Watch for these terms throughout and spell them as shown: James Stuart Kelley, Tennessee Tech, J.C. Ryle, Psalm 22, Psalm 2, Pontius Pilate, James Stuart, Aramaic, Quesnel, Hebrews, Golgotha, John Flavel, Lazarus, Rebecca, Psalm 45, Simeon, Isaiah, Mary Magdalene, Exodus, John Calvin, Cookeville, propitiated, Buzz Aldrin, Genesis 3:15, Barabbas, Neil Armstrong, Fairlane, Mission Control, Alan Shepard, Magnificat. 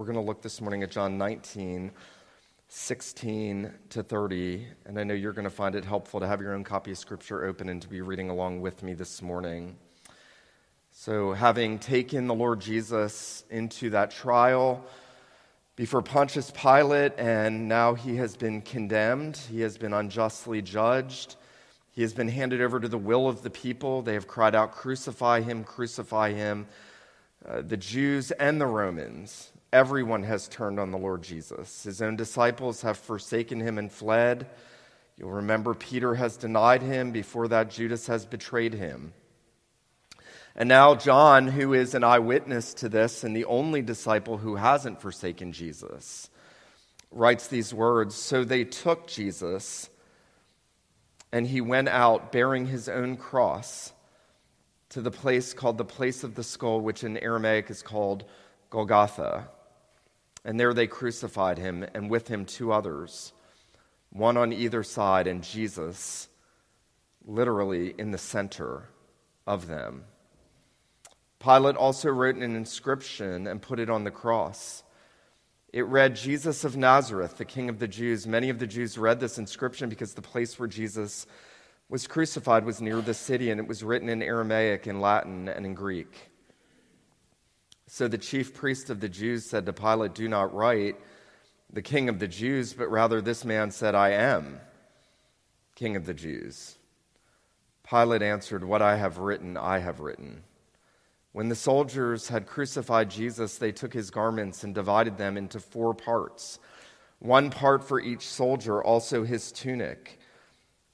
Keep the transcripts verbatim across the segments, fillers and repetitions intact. We're going to look this morning at John nineteen, sixteen to thirty, and I know you're going to find it helpful to have your own copy of Scripture open and to be reading along with me this morning. So, having taken the Lord Jesus into that trial before Pontius Pilate, and now he has been condemned, he has been unjustly judged, he has been handed over to the will of the people. They have cried out, "Crucify him, crucify him." Uh, the Jews and the Romans. Everyone has turned on the Lord Jesus. His own disciples have forsaken him and fled. You'll remember Peter has denied him. Before that, Judas has betrayed him. And now John, who is an eyewitness to this and the only disciple who hasn't forsaken Jesus, writes these words, "So they took Jesus, and he went out bearing his own cross to the place called the place of the skull, which in Aramaic is called Golgotha. And there they crucified him, and with him two others, one on either side, and Jesus literally in the center of them." Pilate also wrote an inscription and put it on the cross. It read, "Jesus of Nazareth, the King of the Jews." Many of the Jews read this inscription because the place where Jesus was crucified was near the city, and it was written in Aramaic, in Latin, and in Greek. So the chief priest of the Jews said to Pilate, "Do not write, 'The King of the Jews,' but rather, 'This man said, I am King of the Jews.'" Pilate answered, "What I have written, I have written." When the soldiers had crucified Jesus, they took his garments and divided them into four parts, one part for each soldier, also his tunic.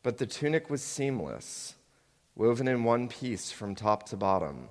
But the tunic was seamless, woven in one piece from top to bottom.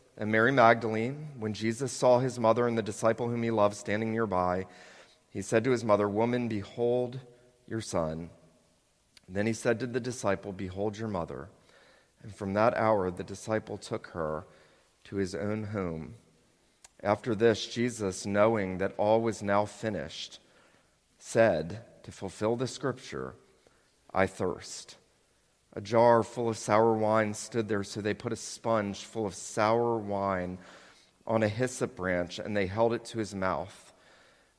and Mary Magdalene. When Jesus saw his mother and the disciple whom he loved standing nearby, he said to his mother, "Woman, behold your son." And then he said to the disciple, "Behold your mother." And from that hour, the disciple took her to his own home. After this, Jesus, knowing that all was now finished, said, to fulfill the scripture, "I thirst." A jar full of sour wine stood there, so they put a sponge full of sour wine on a hyssop branch, and they held it to his mouth.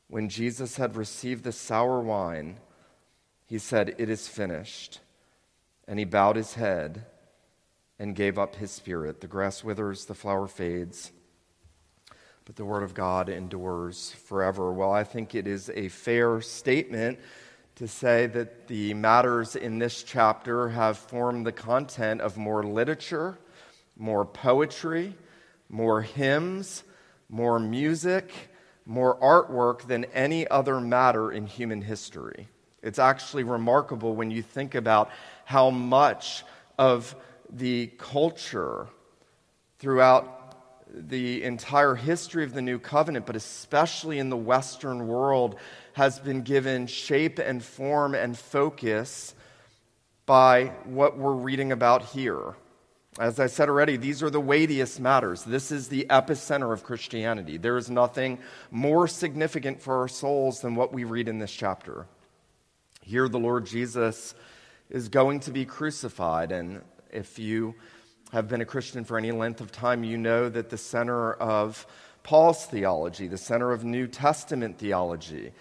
When Jesus had received the sour wine, he said, "It is finished." And he bowed his head and gave up his spirit. The grass withers, the flower fades, but the word of God endures forever. Well, I think it is a fair statement to say that the matters in this chapter have formed the content of more literature, more poetry, more hymns, more music, more artwork than any other matter in human history. It's actually remarkable when you think about how much of the culture throughout the entire history of the New Covenant, but especially in the Western world, has been given shape and form and focus by what we're reading about here. As I said already, these are the weightiest matters. This is the epicenter of Christianity. There is nothing more significant for our souls than what we read in this chapter. Here, the Lord Jesus is going to be crucified, and if you have been a Christian for any length of time, you know that the center of Paul's theology, the center of New Testament theology,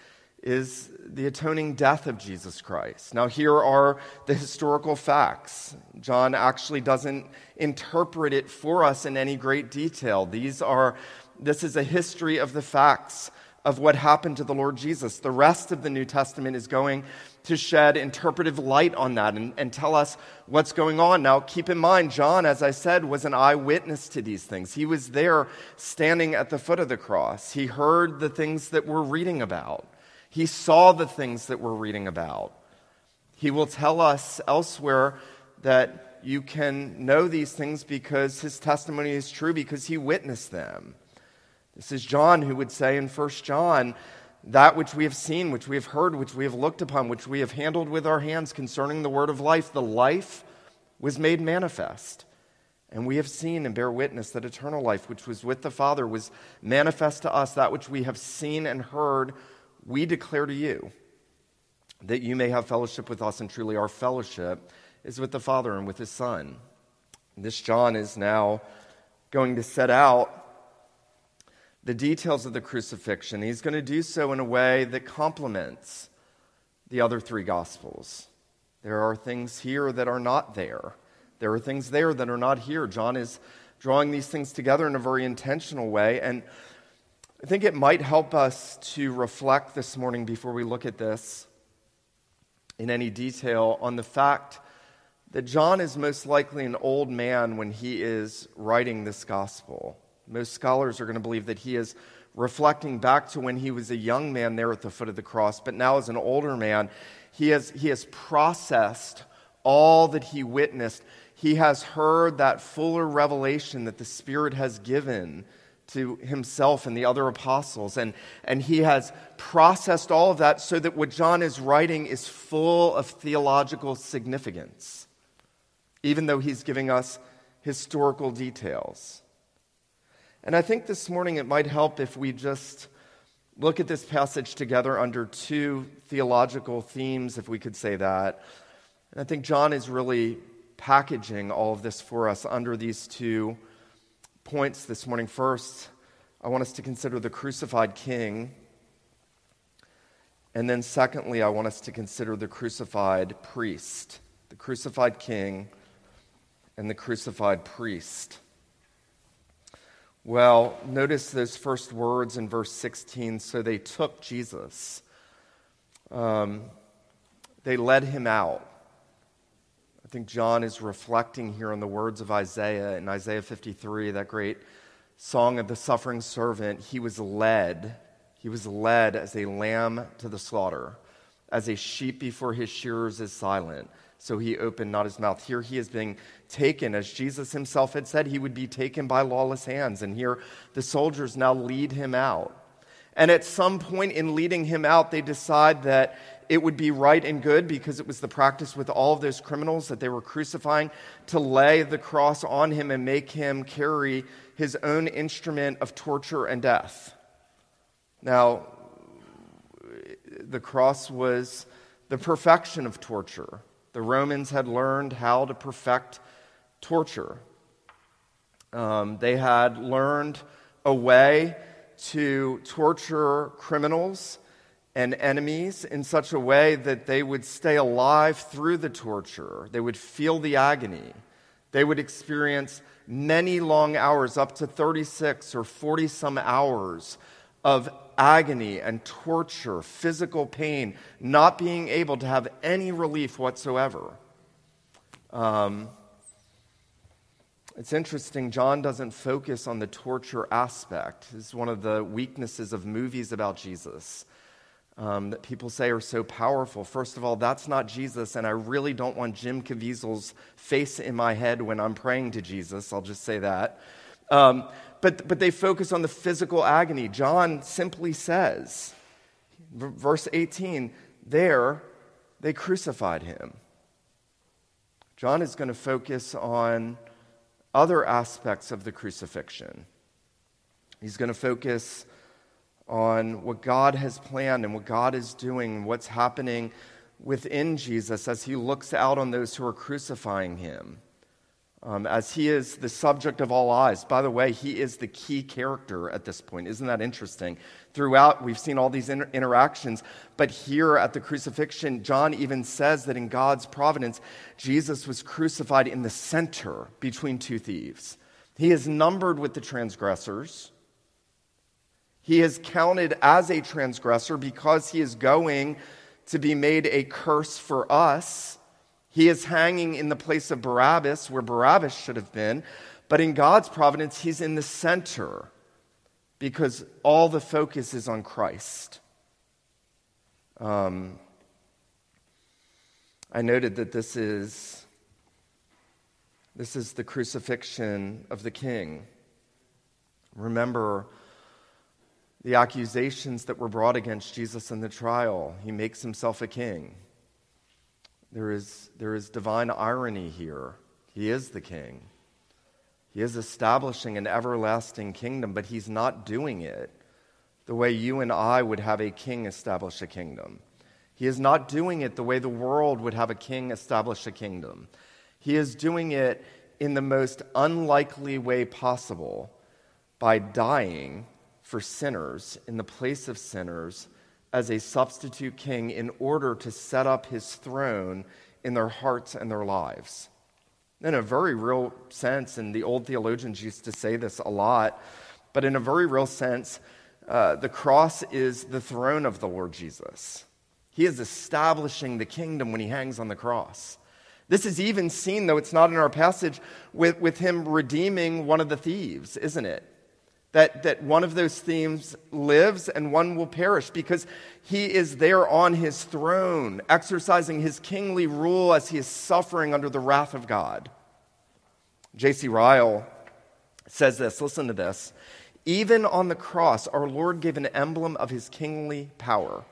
is the atoning death of Jesus Christ. Now, here are the historical facts. John actually doesn't interpret it for us in any great detail. These are, this is a history of the facts of what happened to the Lord Jesus. The rest of the New Testament is going to shed interpretive light on that and, and tell us what's going on. Now, keep in mind, John, as I said, was an eyewitness to these things. He was there standing at the foot of the cross. He heard the things that we're reading about. He saw the things that we're reading about. He will tell us elsewhere that you can know these things because his testimony is true, because he witnessed them. This is John who would say in First John that which we have seen, which we have heard, which we have looked upon, which we have handled with our hands concerning the word of life, the life was made manifest. And we have seen and bear witness that eternal life, which was with the Father, was manifest to us. That which we have seen and heard, we declare to you, that you may have fellowship with us. And truly our fellowship is with the Father and with his Son. This John is now going to set out the details of the crucifixion. He's going to do so in a way that complements the other three Gospels. There are things here that are not there. There are things there that are not here. John is drawing these things together in a very intentional way, and I think it might help us to reflect this morning before we look at this in any detail on the fact that John is most likely an old man when he is writing this Gospel. Most scholars are going to believe that he is reflecting back to when he was a young man there at the foot of the cross, but now as an older man, he has, he has processed all that he witnessed. He has heard that fuller revelation that the Spirit has given to himself and the other apostles, and, and he has processed all of that so that what John is writing is full of theological significance, even though he's giving us historical details. And I think this morning it might help if we just look at this passage together under two theological themes, if we could say that. And I think John is really packaging all of this for us under these two points this morning. First, I want us to consider the crucified King. And then secondly, I want us to consider the crucified priest. The crucified King and the crucified priest. Well, notice those first words in verse sixteen. So they took Jesus. Um, they led him out. I think John is reflecting here on the words of Isaiah in Isaiah fifty-three, that great song of the suffering servant. He was led. He was led as a lamb to the slaughter, as a sheep before his shearers is silent. So he opened not his mouth. Here he is being taken, as Jesus himself had said, he would be taken by lawless hands. And here the soldiers now lead him out. And at some point in leading him out, they decide that it would be right and good, because it was the practice with all of those criminals that they were crucifying, to lay the cross on him and make him carry his own instrument of torture and death. Now, the cross was the perfection of torture. The Romans had learned how to perfect torture. Um, they had learned a way to torture criminals and enemies in such a way that they would stay alive through the torture. They would feel the agony. They would experience many long hours, up to thirty-six or forty-some hours of agony and torture, physical pain, not being able to have any relief whatsoever. Um, it's interesting, John doesn't focus on the torture aspect. It's one of the weaknesses of movies about Jesus um, that people say are so powerful. First of all, that's not Jesus, and I really don't want Jim Caviezel's face in my head when I'm praying to Jesus. I'll just say that. Um, but but they focus on the physical agony. John simply says, verse eighteen, there they crucified him. John is going to focus on other aspects of the crucifixion. He's going to focus on what God has planned and what God is doing, what's happening within Jesus as he looks out on those who are crucifying him. Um, as he is the subject of all eyes. By the way, he is the key character at this point. Isn't that interesting? Throughout, we've seen all these inter- interactions, but here at the crucifixion, John even says that in God's providence, Jesus was crucified in the center between two thieves. He is numbered with the transgressors. He is counted as a transgressor because he is going to be made a curse for us. He is hanging in the place of Barabbas, where Barabbas should have been. But in God's providence, he's in the center because all the focus is on Christ. Um, I noted that this is, this is the crucifixion of the King. Remember the accusations that were brought against Jesus in the trial. He makes himself a king. There is, there is divine irony here. He is the king. He is establishing an everlasting kingdom, but he's not doing it the way you and I would have a king establish a kingdom. He is not doing it the way the world would have a king establish a kingdom. He is doing it in the most unlikely way possible, by dying for sinners in the place of sinners as a substitute king in order to set up his throne in their hearts and their lives. In a very real sense, and the old theologians used to say this a lot, but in a very real sense, uh, the cross is the throne of the Lord Jesus. He is establishing the kingdom when he hangs on the cross. This is even seen, though it's not in our passage, with, with him redeeming one of the thieves, isn't it? That, that one of those thieves lives and one will perish, because he is there on his throne, exercising his kingly rule as he is suffering under the wrath of God. J C Ryle says this, listen to this. Even on the cross, our Lord gave an emblem of his kingly power.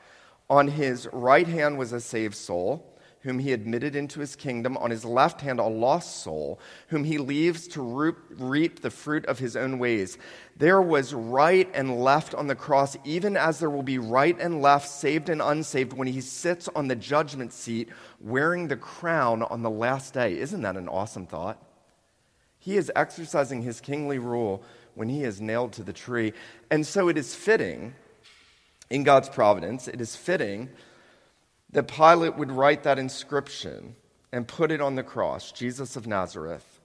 On his right hand was a saved soul, whom he admitted into his kingdom. On his left hand, a lost soul, whom he leaves to reap the fruit of his own ways. There was right and left on the cross, even as there will be right and left, saved and unsaved, when he sits on the judgment seat wearing the crown on the last day. Isn't that an awesome thought? He is exercising his kingly rule when he is nailed to the tree. And so it is fitting, in God's providence, it is fitting that Pilate would write that inscription and put it on the cross, Jesus of Nazareth,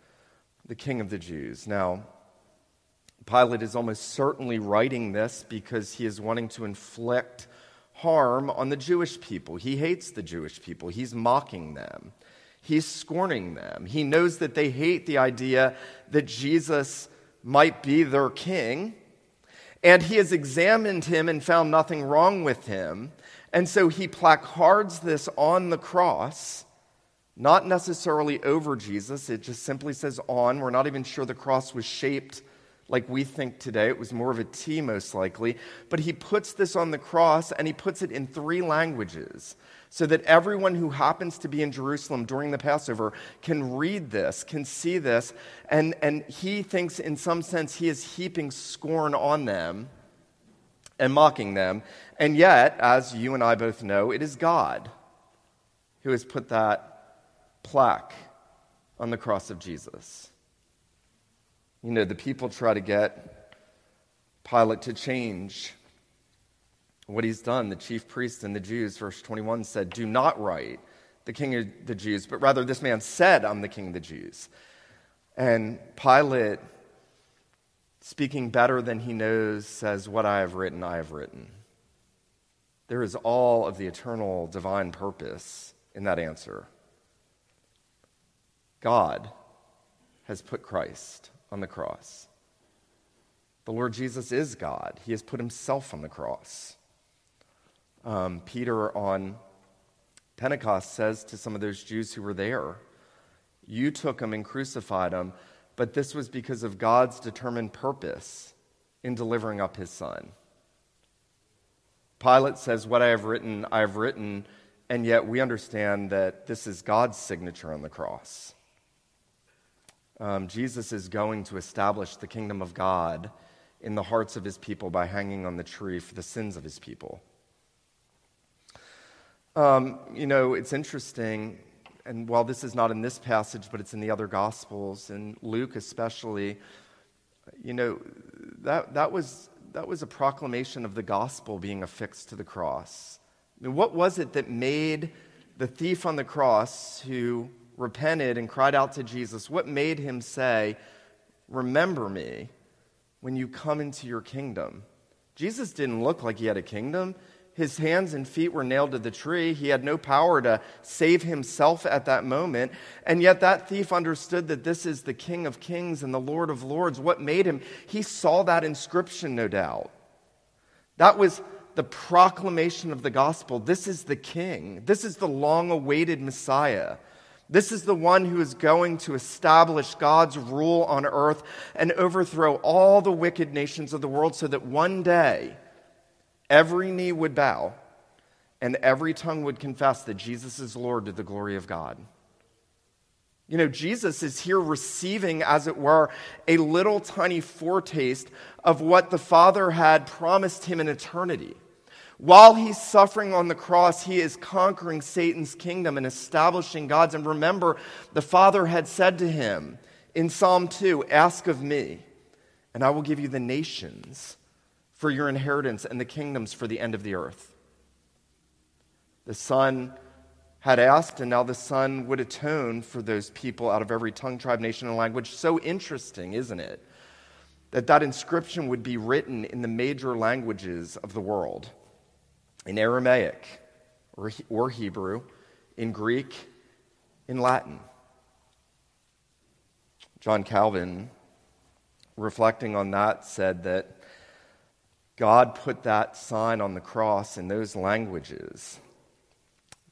the King of the Jews. Now, Pilate is almost certainly writing this because he is wanting to inflict harm on the Jewish people. He hates the Jewish people. He's mocking them. He's scorning them. He knows that they hate the idea that Jesus might be their king, and he has examined him and found nothing wrong with him. And so he placards this on the cross, not necessarily over Jesus. It just simply says on. We're not even sure the cross was shaped like we think today. It was more of a T, most likely. But he puts this on the cross, and he puts it in three languages so that everyone who happens to be in Jerusalem during the Passover can read this, can see this, and, and he thinks in some sense he is heaping scorn on them and mocking them. And yet, as you and I both know, it is God who has put that plaque on the cross of Jesus. You know, the people try to get Pilate to change what he's done. The chief priests and the Jews, verse twenty-one, said, "Do not write, the King of the Jews, but rather this man said, I'm the King of the Jews." And Pilate, speaking better than he knows, says, "What I have written, I have written." There is all of the eternal divine purpose in that answer. God has put Christ on the cross. The Lord Jesus is God. He has put himself on the cross. Um, Peter on Pentecost says to some of those Jews who were there, "You took him and crucified him, but this was because of God's determined purpose in delivering up his son." Pilate says, "What I have written, I have written," and yet we understand that this is God's signature on the cross. Um, Jesus is going to establish the kingdom of God in the hearts of his people by hanging on the tree for the sins of his people. Um, you know, it's interesting. And while this is not in this passage, but it's in the other Gospels, and Luke especially, you know, that that was that was a proclamation of the gospel being affixed to the cross. I mean, what was it that made the thief on the cross who repented and cried out to Jesus, what made him say, "Remember me when you come into your kingdom"? Jesus didn't look like he had a kingdom. His hands and feet were nailed to the tree. He had no power to save himself at that moment. And yet that thief understood that this is the King of Kings and the Lord of Lords. What made him? He saw that inscription, no doubt. That was the proclamation of the gospel. This is the King. This is the long-awaited Messiah. This is the one who is going to establish God's rule on earth and overthrow all the wicked nations of the world so that one day every knee would bow and every tongue would confess that Jesus is Lord to the glory of God. You know, Jesus is here receiving, as it were, a little tiny foretaste of what the Father had promised him in eternity. While he's suffering on the cross, he is conquering Satan's kingdom and establishing God's. And remember, the Father had said to him in Psalm two, "Ask of me, and I will give you the nations for your inheritance and the kingdoms for the end of the earth." The Son had asked, and now the Son would atone for those people out of every tongue, tribe, nation, and language. So interesting, isn't it, that that inscription would be written in the major languages of the world, in Aramaic or, or Hebrew, in Greek, in Latin. John Calvin, reflecting on that, said that God put that sign on the cross in those languages.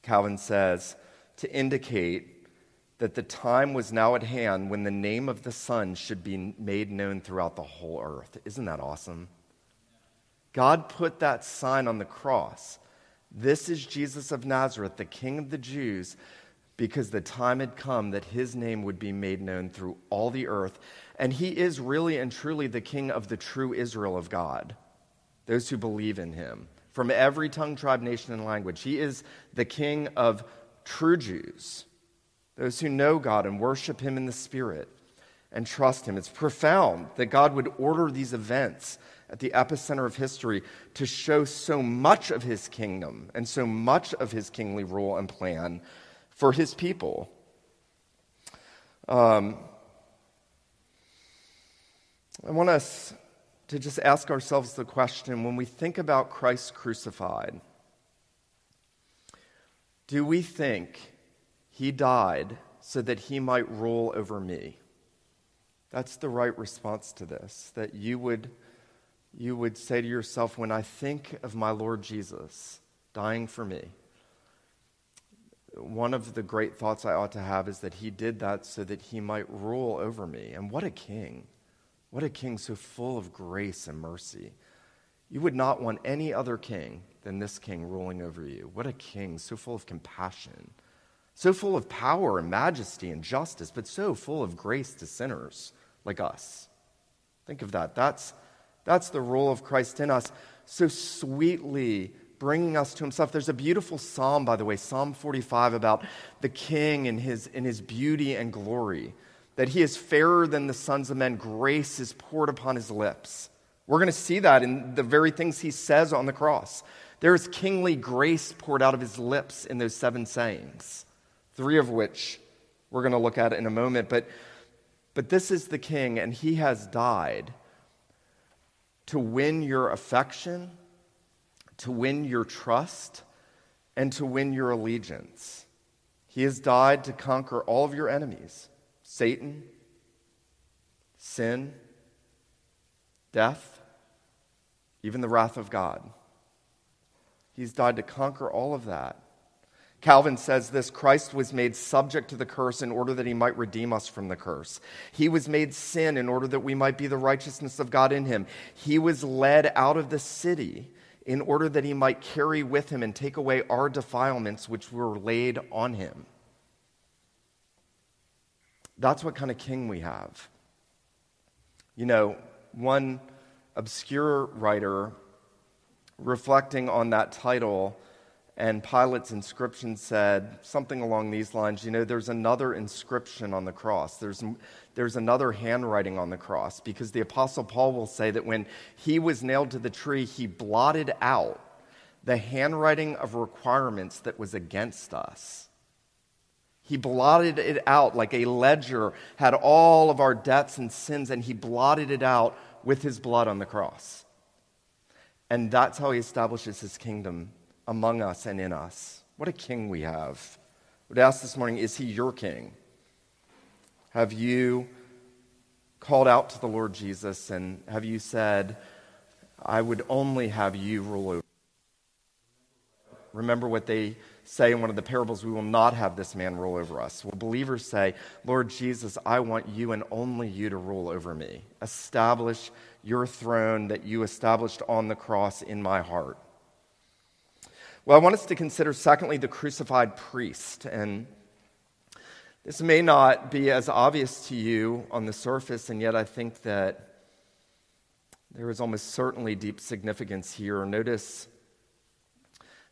Calvin says, to indicate that the time was now at hand when the name of the Son should be made known throughout the whole earth. Isn't that awesome? God put that sign on the cross. This is Jesus of Nazareth, the King of the Jews, because the time had come that his name would be made known through all the earth. And he is really and truly the King of the true Israel of God, those who believe in him, from every tongue, tribe, nation, and language. He is the King of true Jews, those who know God and worship him in the Spirit and trust him. It's profound that God would order these events at the epicenter of history to show so much of his kingdom and so much of his kingly rule and plan for his people. Um, I want us to just ask ourselves the question, when we think about Christ crucified, do we think he died so that he might rule over me? That's the right response to this, that you would, you would say to yourself, when I think of my Lord Jesus dying for me, one of the great thoughts I ought to have is that he did that so that he might rule over me. And what a king. What a king so full of grace and mercy. You would not want any other king than this king ruling over you. What a king so full of compassion, so full of power and majesty and justice, but so full of grace to sinners like us. Think of that. That's, that's the role of Christ in us, so sweetly bringing us to himself. There's a beautiful psalm, by the way, Psalm forty-five, about the king and his, and his beauty and glory, that he is fairer than the sons of men, grace is poured upon his lips. We're going to see that in the very things he says on the cross. There is kingly grace poured out of his lips in those seven sayings, three of which we're going to look at in a moment. But, but this is the king, and he has died to win your affection, to win your trust, and to win your allegiance. He has died to conquer all of your enemies: Satan, sin, death, even the wrath of God. He's died to conquer all of that. Calvin says this: Christ was made subject to the curse in order that he might redeem us from the curse. He was made sin in order that we might be the righteousness of God in him. He was led out of the city in order that he might carry with him and take away our defilements which were laid on him. That's what kind of king we have. You know, one obscure writer, reflecting on that title and Pilate's inscription, said something along these lines. You know, there's another inscription on the cross. There's, there's another handwriting on the cross, because the Apostle Paul will say that when he was nailed to the tree, he blotted out the handwriting of requirements that was against us. He blotted it out like a ledger, had all of our debts and sins, and he blotted it out with his blood on the cross. And that's how he establishes his kingdom among us and in us. What a king we have. I would ask this morning, is he your king? Have you called out to the Lord Jesus, and have you said, I would only have you rule over? Remember what they say in one of the parables: we will not have this man rule over us. Will believers say, Lord Jesus, I want you and only you to rule over me. Establish your throne that you established on the cross in my heart. Well, I want us to consider, secondly, the crucified priest. And this may not be as obvious to you on the surface, and yet I think that there is almost certainly deep significance here. Notice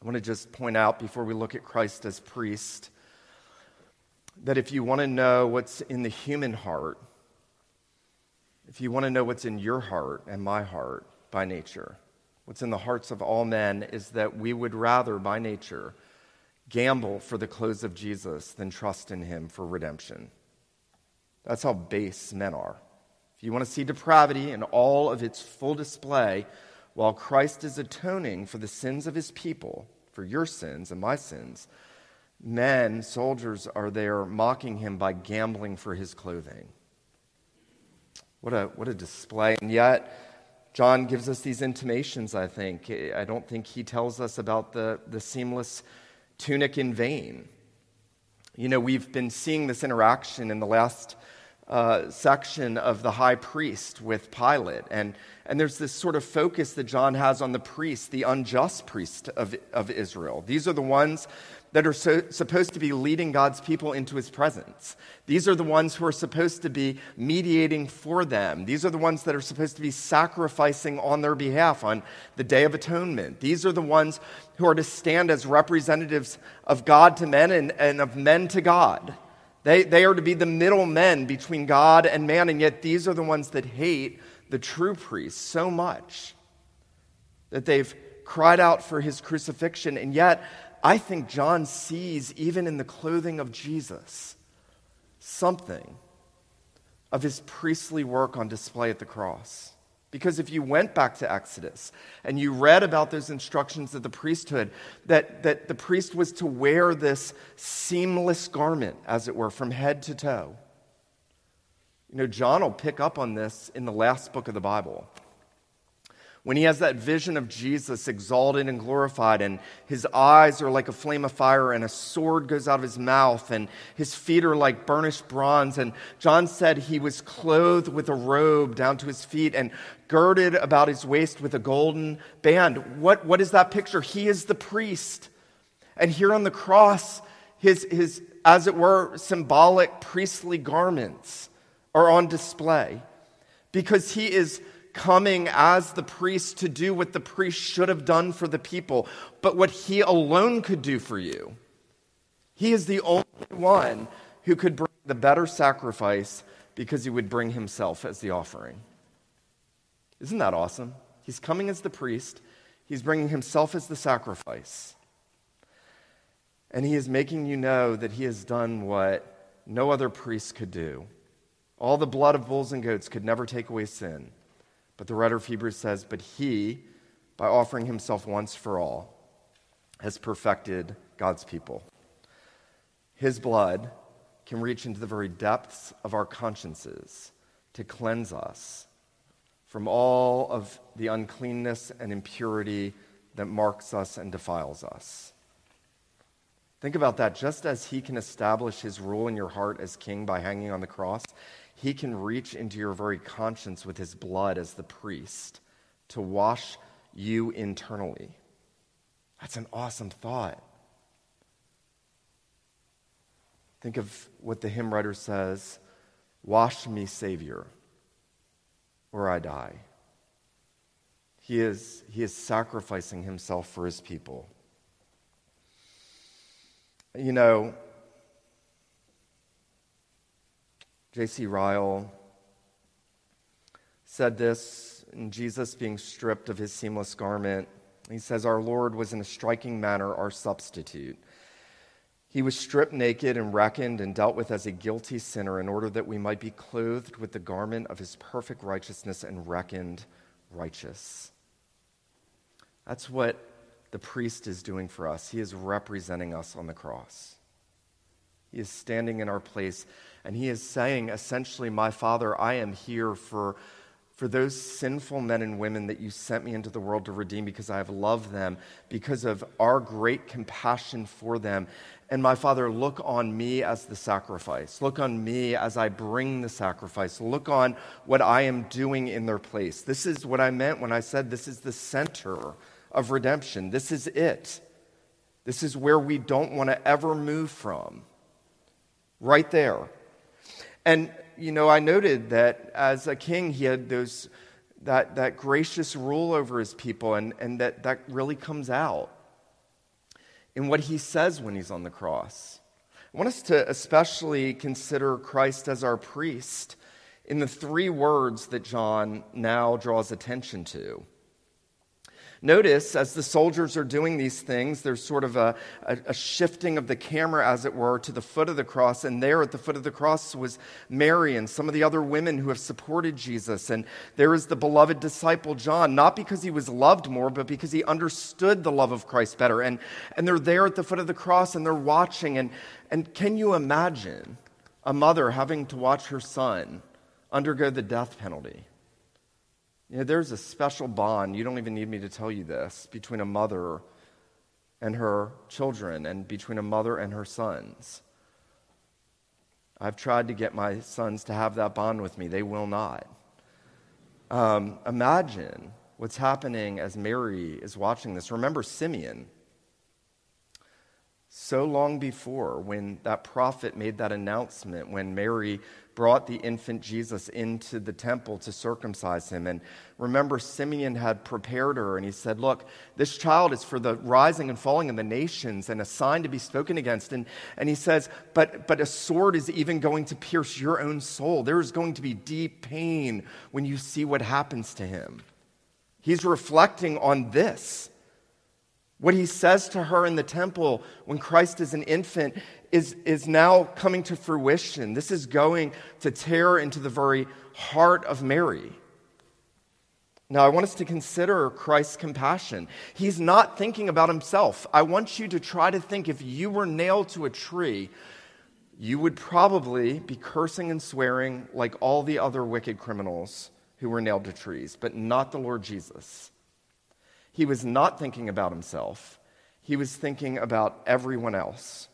I want to just point out, before we look at Christ as priest, that if you want to know what's in the human heart, if you want to know what's in your heart and my heart by nature, what's in the hearts of all men is that we would rather, by nature, gamble for the clothes of Jesus than trust in him for redemption. That's how base men are. If you want to see depravity in all of its full display, while Christ is atoning for the sins of his people, for your sins and my sins, men, soldiers, are there mocking him by gambling for his clothing. What a what a display. And yet, John gives us these intimations, I think. I don't think he tells us about the, the seamless tunic in vain. You know, we've been seeing this interaction in the last Uh, section of the high priest with Pilate. And, and there's this sort of focus that John has on the priest, the unjust priest of, of Israel. These are the ones that are so, supposed to be leading God's people into his presence. These are the ones who are supposed to be mediating for them. These are the ones that are supposed to be sacrificing on their behalf on the Day of Atonement. These are the ones who are to stand as representatives of God to men and, and of men to God. They they are to be the middlemen between God and man, and yet these are the ones that hate the true priest so much that they've cried out for his crucifixion. And yet, I think John sees, even in the clothing of Jesus, something of his priestly work on display at the cross. Because if you went back to Exodus and you read about those instructions of the priesthood, that, that the priest was to wear this seamless garment, as it were, from head to toe. You know, John will pick up on this in the last book of the Bible, when he has that vision of Jesus exalted and glorified, and his eyes are like a flame of fire, and a sword goes out of his mouth, and his feet are like burnished bronze. And John said he was clothed with a robe down to his feet and girded about his waist with a golden band. What, what is that picture? He is the priest. And here on the cross, his, his, as it were, symbolic priestly garments are on display, because he is coming as the priest to do what the priest should have done for the people, but what he alone could do for you. He is the only one who could bring the better sacrifice, because he would bring himself as the offering. Isn't that awesome? He's coming as the priest. He's bringing himself as the sacrifice. And he is making you know that he has done what no other priest could do. All the blood of bulls and goats could never take away sin. But the writer of Hebrews says, but he, by offering himself once for all, has perfected God's people. His blood can reach into the very depths of our consciences to cleanse us from all of the uncleanness and impurity that marks us and defiles us. Think about that. Just as he can establish his rule in your heart as king by hanging on the cross, he can reach into your very conscience with his blood as the priest to wash you internally. That's an awesome thought. Think of what the hymn writer says, wash me, Savior, or I die. He is, he is sacrificing himself for his people. You know, J C Ryle said this in Jesus being stripped of his seamless garment. He says, our Lord was in a striking manner our substitute. He was stripped naked and reckoned and dealt with as a guilty sinner, in order that we might be clothed with the garment of his perfect righteousness and reckoned righteous. That's what the priest is doing for us. He is representing us on the cross. He is standing in our place, and he is saying, essentially, my Father, I am here for, for those sinful men and women that you sent me into the world to redeem because I have loved them, because of our great compassion for them. And my Father, look on me as the sacrifice. Look on me as I bring the sacrifice. Look on what I am doing in their place. This is what I meant when I said this is the center of redemption. This is it. This is where we don't want to ever move from. Right there. And, you know, I noted that as a king, he had those that, that gracious rule over his people, and, and that, that really comes out in what he says when he's on the cross. I want us to especially consider Christ as our priest in the three words that John now draws attention to. Notice, as the soldiers are doing these things, there's sort of a, a, a shifting of the camera, as it were, to the foot of the cross. And there at the foot of the cross was Mary and some of the other women who have supported Jesus. And there is the beloved disciple John, not because he was loved more, but because he understood the love of Christ better. And, and they're there at the foot of the cross, and they're watching. And, and can you imagine a mother having to watch her son undergo the death penalty? You know, there's a special bond, you don't even need me to tell you this, between a mother and her children and between a mother and her sons. I've tried to get my sons to have that bond with me. They will not. Um, imagine what's happening as Mary is watching this. Remember Simeon. So long before, when that prophet made that announcement, when Mary brought the infant Jesus into the temple to circumcise him. And remember, Simeon had prepared her, and he said, look, this child is for the rising and falling of the nations and a sign to be spoken against. And, and he says, but, but a sword is even going to pierce your own soul. There is going to be deep pain when you see what happens to him. He's reflecting on this. What he says to her in the temple when Christ is an infant is, is now coming to fruition. This is going to tear into the very heart of Mary. Now, I want us to consider Christ's compassion. He's not thinking about himself. I want you to try to think, if you were nailed to a tree, you would probably be cursing and swearing like all the other wicked criminals who were nailed to trees, but not the Lord Jesus. He was not thinking about himself. He was thinking about everyone else.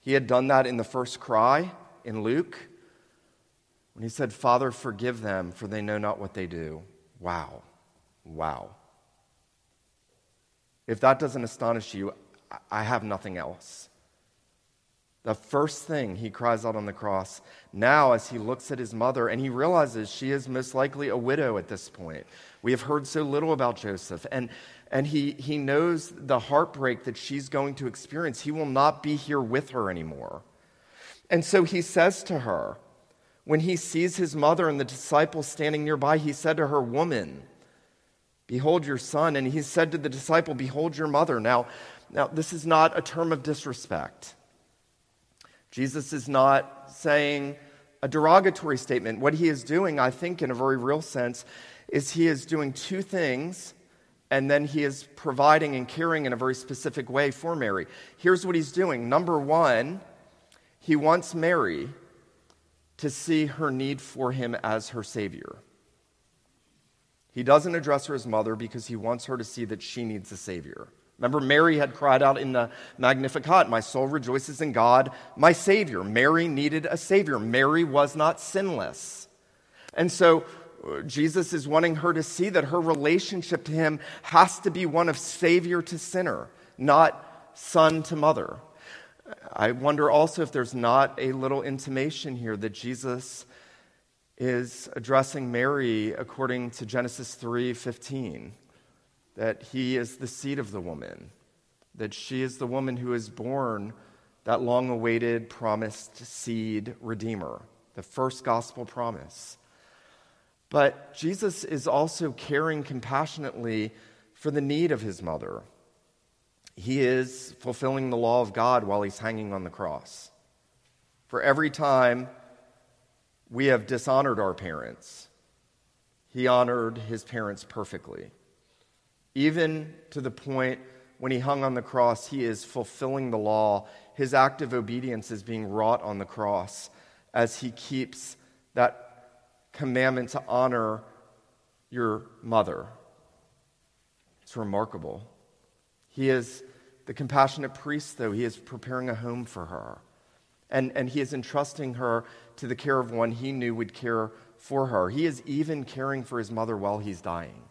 He had done that in the first cry in Luke when he said, Father, forgive them, for they know not what they do. Wow. Wow. If that doesn't astonish you, I have nothing else. The first thing he cries out on the cross, now as he looks at his mother, and he realizes she is most likely a widow at this point. We have heard so little about Joseph, and, and he, he knows the heartbreak that she's going to experience. He will not be here with her anymore. And so he says to her, when he sees his mother and the disciples standing nearby, he said to her, Woman, behold your son. And he said to the disciple, Behold your mother. Now, now this is not a term of disrespect. Jesus is not saying a derogatory statement. What he is doing, I think, in a very real sense, is he is doing two things, and then he is providing and caring in a very specific way for Mary. Here's what he's doing. Number one, he wants Mary to see her need for him as her Savior. He doesn't address her as mother because he wants her to see that she needs a Savior. Remember, Mary had cried out in the Magnificat, my soul rejoices in God, my Savior. Mary needed a Savior. Mary was not sinless. And so Jesus is wanting her to see that her relationship to him has to be one of Savior to sinner, not son to mother. I wonder also if there's not a little intimation here that Jesus is addressing Mary according to Genesis three fifteen. That he is the seed of the woman, that she is the woman who is born that long-awaited promised seed redeemer, the first gospel promise. But Jesus is also caring compassionately for the need of his mother. He is fulfilling the law of God while he's hanging on the cross. For every time we have dishonored our parents, he honored his parents perfectly. Even to the point when he hung on the cross, he is fulfilling the law. His act of obedience is being wrought on the cross as he keeps that commandment to honor your mother. It's remarkable. He is the compassionate priest, though. He is preparing a home for her. And, and he is entrusting her to the care of one he knew would care for her. He is even caring for his mother while he's dying.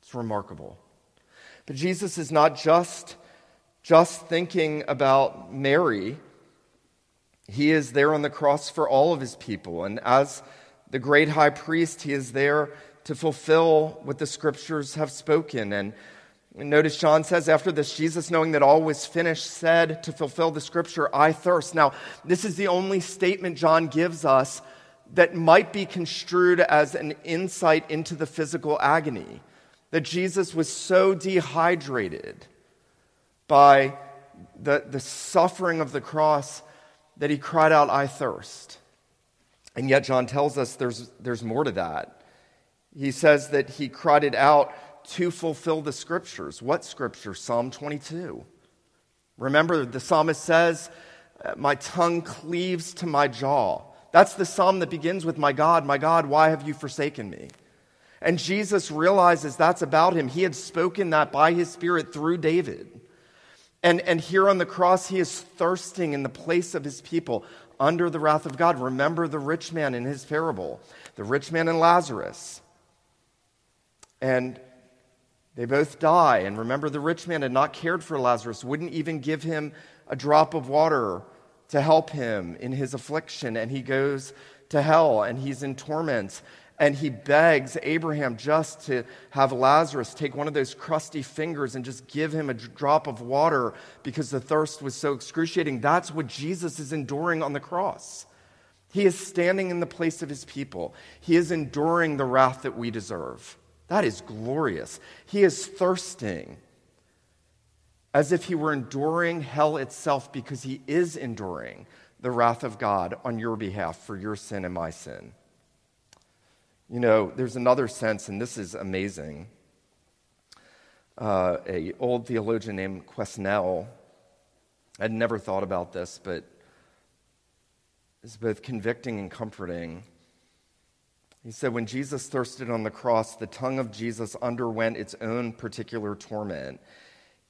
It's remarkable. But Jesus is not just, just thinking about Mary. He is there on the cross for all of his people. And as the great high priest, he is there to fulfill what the scriptures have spoken. And notice John says, after this, Jesus, knowing that all was finished, said to fulfill the scripture, I thirst. Now, this is the only statement John gives us that might be construed as an insight into the physical agony. That Jesus was so dehydrated by the, the suffering of the cross that he cried out, I thirst. And yet John tells us there's, there's more to that. He says that he cried it out to fulfill the scriptures. What scripture? Psalm twenty-two. Remember, the psalmist says, my tongue cleaves to my jaw. That's the psalm that begins with, my God, my God, why have you forsaken me? And Jesus realizes that's about him. He had spoken that by his Spirit through David. And, and here on the cross, he is thirsting in the place of his people under the wrath of God. Remember the rich man in his parable, the rich man and Lazarus. And they both die. And remember, the rich man had not cared for Lazarus, wouldn't even give him a drop of water to help him in his affliction. And he goes to hell and he's in torment. And he begs Abraham just to have Lazarus take one of those crusty fingers and just give him a drop of water because the thirst was so excruciating. That's what Jesus is enduring on the cross. He is standing in the place of his people. He is enduring the wrath that we deserve. That is glorious. He is thirsting as if he were enduring hell itself, because he is enduring the wrath of God on your behalf for your sin and my sin. You know, there's another sense, and this is amazing. Uh, a old theologian named Quesnel, I'd never thought about this, but it's both convicting and comforting. He said, when Jesus thirsted on the cross, the tongue of Jesus underwent its own particular torment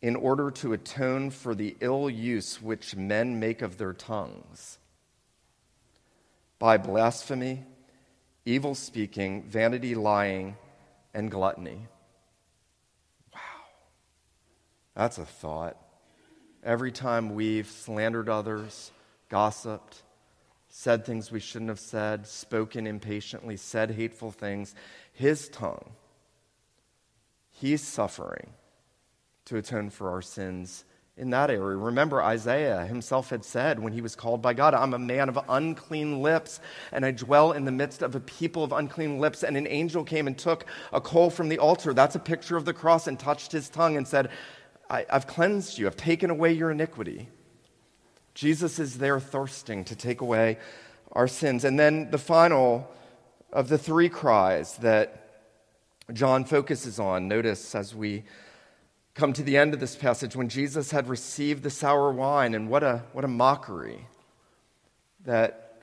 in order to atone for the ill use which men make of their tongues by blasphemy, evil speaking, vanity, lying, and gluttony. Wow. That's a thought. Every time we've slandered others, gossiped, said things we shouldn't have said, spoken impatiently, said hateful things, his tongue, he's suffering to atone for our sins in that area. Remember, Isaiah himself had said when he was called by God, I'm a man of unclean lips, and I dwell in the midst of a people of unclean lips. And an angel came and took a coal from the altar. That's a picture of the cross, and touched his tongue and said, I, I've cleansed you. I've taken away your iniquity. Jesus is there thirsting to take away our sins. And then the final of the three cries that John focuses on, notice as we come to the end of this passage, when Jesus had received the sour wine, and what a what a mockery that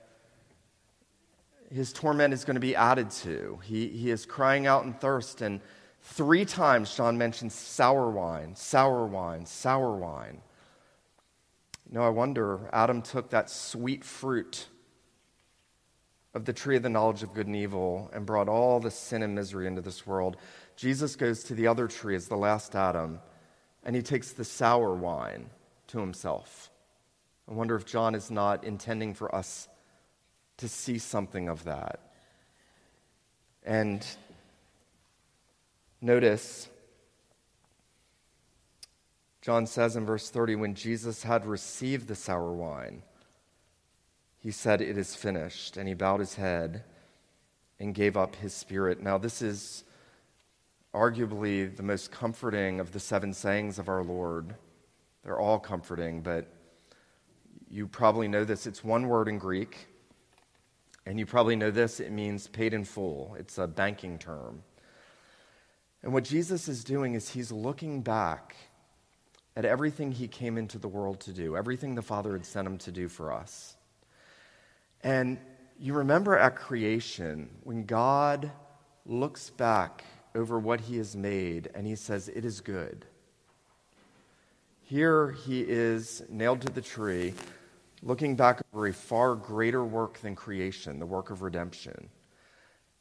his torment is going to be added to. He, he is crying out in thirst, and three times John mentions sour wine, sour wine, sour wine. No, I wonder, Adam took that sweet fruit of the tree of the knowledge of good and evil and brought all the sin and misery into this world. Jesus goes to the other tree as the last Adam, and he takes the sour wine to himself. I wonder if John is not intending for us to see something of that. And notice, John says in verse thirty, when Jesus had received the sour wine, he said, it is finished, and he bowed his head and gave up his spirit. Now, this is arguably the most comforting of the seven sayings of our Lord. They're all comforting, but you probably know this. It's one word in Greek, and you probably know this. It means paid in full. It's a banking term. And what Jesus is doing is he's looking back at everything he came into the world to do, everything the Father had sent him to do for us. And you remember at creation, when God looks back over what he has made and he says, it is good. Here he is nailed to the tree, looking back over a far greater work than creation, the work of redemption.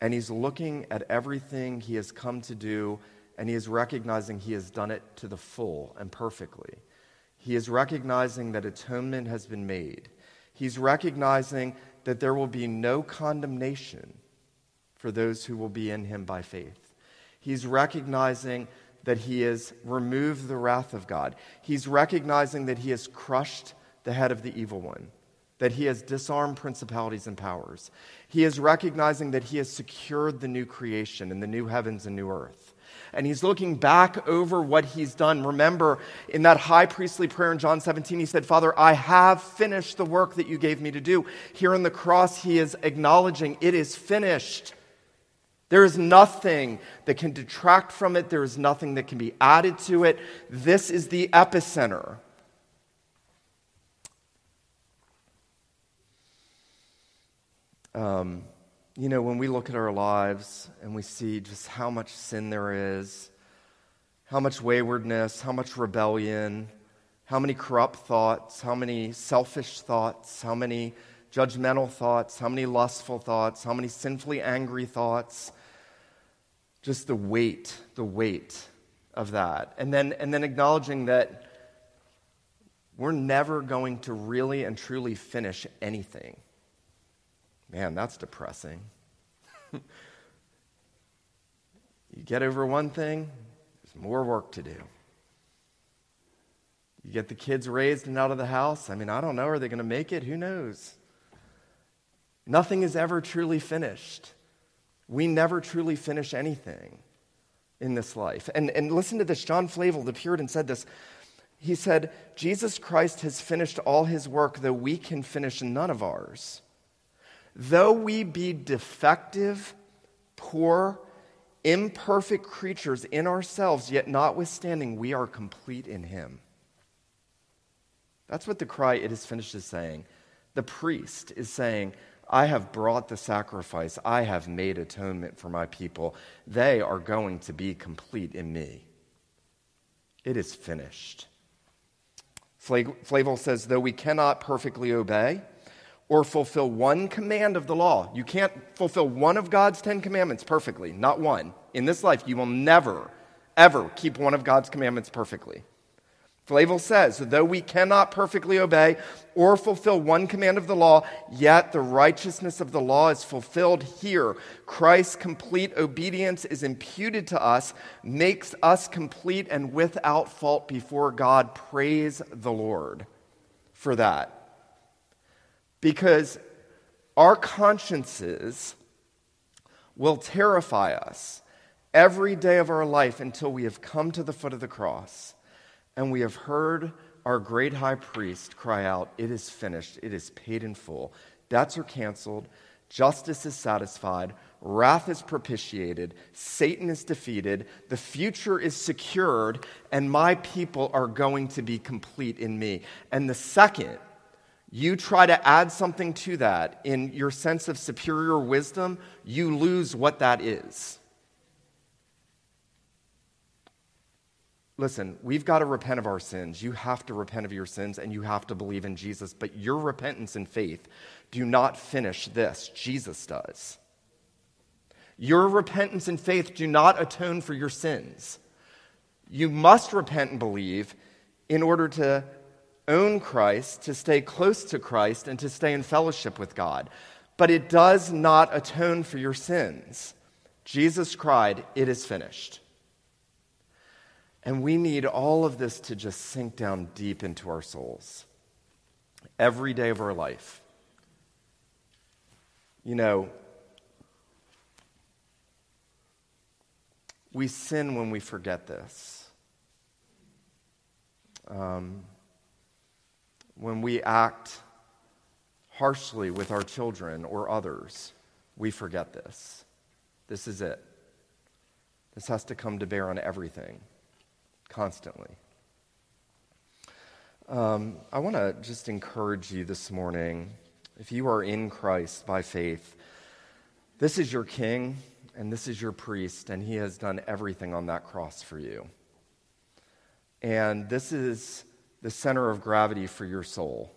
And he's looking at everything he has come to do, and he is recognizing he has done it to the full and perfectly. He is recognizing that atonement has been made. He's recognizing that there will be no condemnation for those who will be in him by faith. He's recognizing that he has removed the wrath of God. He's recognizing that he has crushed the head of the evil one, that he has disarmed principalities and powers. He is recognizing that he has secured the new creation and the new heavens and new earth. And he's looking back over what he's done. Remember, in that high priestly prayer in John seventeen, he said, Father, I have finished the work that you gave me to do. Here on the cross, he is acknowledging it is finished. There is nothing that can detract from it. There is nothing that can be added to it. This is the epicenter. Um, you know, when we look at our lives and we see just how much sin there is, how much waywardness, how much rebellion, how many corrupt thoughts, how many selfish thoughts, how many judgmental thoughts, how many lustful thoughts, how many sinfully angry thoughts, just the weight, the weight of that. And then, and then acknowledging that we're never going to really and truly finish anything. Man, that's depressing. You get over one thing, there's more work to do. You get the kids raised and out of the house. I mean, I don't know. Are they going to make it? Who knows? Nothing is ever truly finished. We never truly finish anything in this life. And, and listen to this. John Flavel, the Puritan, said this. He said, Jesus Christ has finished all his work, though we can finish none of ours. Though we be defective, poor, imperfect creatures in ourselves, yet notwithstanding, we are complete in him. That's what the cry, it is finished, is saying. The priest is saying, I have brought the sacrifice. I have made atonement for my people. They are going to be complete in me. It is finished. Flavel says, though we cannot perfectly obey or fulfill one command of the law, you can't fulfill one of God's Ten Commandments perfectly, not one. In this life, you will never, ever keep one of God's commandments perfectly. Flavel says, though we cannot perfectly obey or fulfill one command of the law, yet the righteousness of the law is fulfilled here. Christ's complete obedience is imputed to us, makes us complete and without fault before God. Praise the Lord for that. Because our consciences will terrify us every day of our life until we have come to the foot of the cross. And we have heard our great high priest cry out, it is finished, it is paid in full. Debts are canceled, justice is satisfied, wrath is propitiated, Satan is defeated, the future is secured, and my people are going to be complete in me. And the second you try to add something to that in your sense of superior wisdom, you lose what that is. Listen, we've got to repent of our sins. You have to repent of your sins, and you have to believe in Jesus. But your repentance and faith do not finish this. Jesus does. Your repentance and faith do not atone for your sins. You must repent and believe in order to own Christ, to stay close to Christ, and to stay in fellowship with God. But it does not atone for your sins. Jesus cried, it is finished. And we need all of this to just sink down deep into our souls every day of our life. You know, we sin when we forget this. Um, when we act harshly with our children or others, we forget this. This is it. This has to come to bear on everything, constantly. Um, I want to just encourage you this morning, if you are in Christ by faith, this is your king and this is your priest, and he has done everything on that cross for you. And this is the center of gravity for your soul.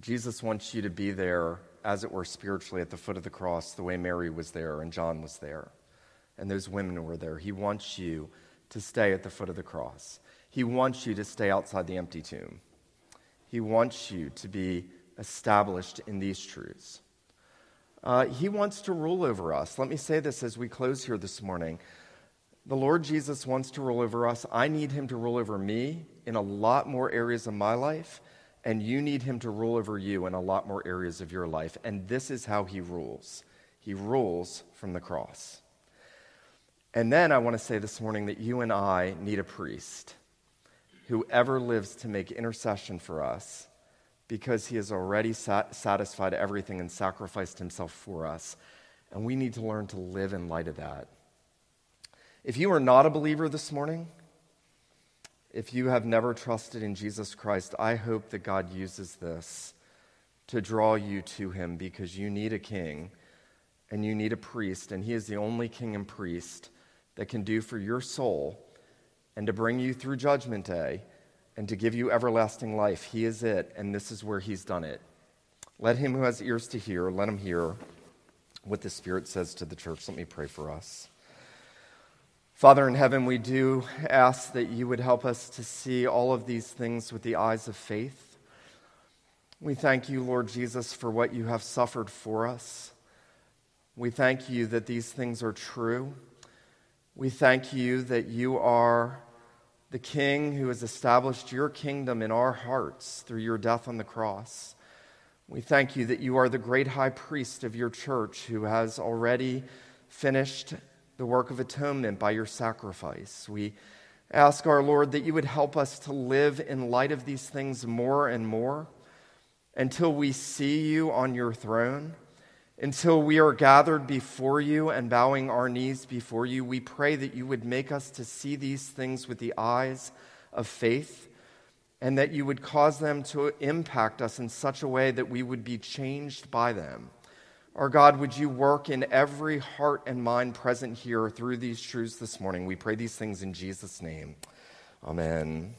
Jesus wants you to be there, as it were, spiritually at the foot of the cross, the way Mary was there and John was there, and those women were there. He wants you to stay at the foot of the cross. He wants you to stay outside the empty tomb. He wants you to be established in these truths. Uh, he wants to rule over us. Let me say this as we close here this morning. The Lord Jesus wants to rule over us. I need him to rule over me in a lot more areas of my life, and you need him to rule over you in a lot more areas of your life. And this is how he rules. He rules from the cross. And then I want to say this morning that you and I need a priest, whoever lives to make intercession for us, because he has already sat- satisfied everything and sacrificed himself for us. And we need to learn to live in light of that. If you are not a believer this morning, if you have never trusted in Jesus Christ, I hope that God uses this to draw you to him, because you need a king and you need a priest, and he is the only king and priest that can do for your soul and to bring you through Judgment Day and to give you everlasting life. He is it, and this is where he's done it. Let him who has ears to hear, let him hear what the Spirit says to the church. Let me pray for us. Father in heaven, we do ask that you would help us to see all of these things with the eyes of faith. We thank you, Lord Jesus, for what you have suffered for us. We thank you that these things are true. We thank you that you are the King who has established your kingdom in our hearts through your death on the cross. We thank you that you are the great high priest of your church who has already finished the work of atonement by your sacrifice. We ask our Lord that you would help us to live in light of these things more and more until we see you on your throne, until we are gathered before you and bowing our knees before you. We pray that you would make us to see these things with the eyes of faith, and that you would cause them to impact us in such a way that we would be changed by them. Our God, would you work in every heart and mind present here through these truths this morning? We pray these things in Jesus' name. Amen.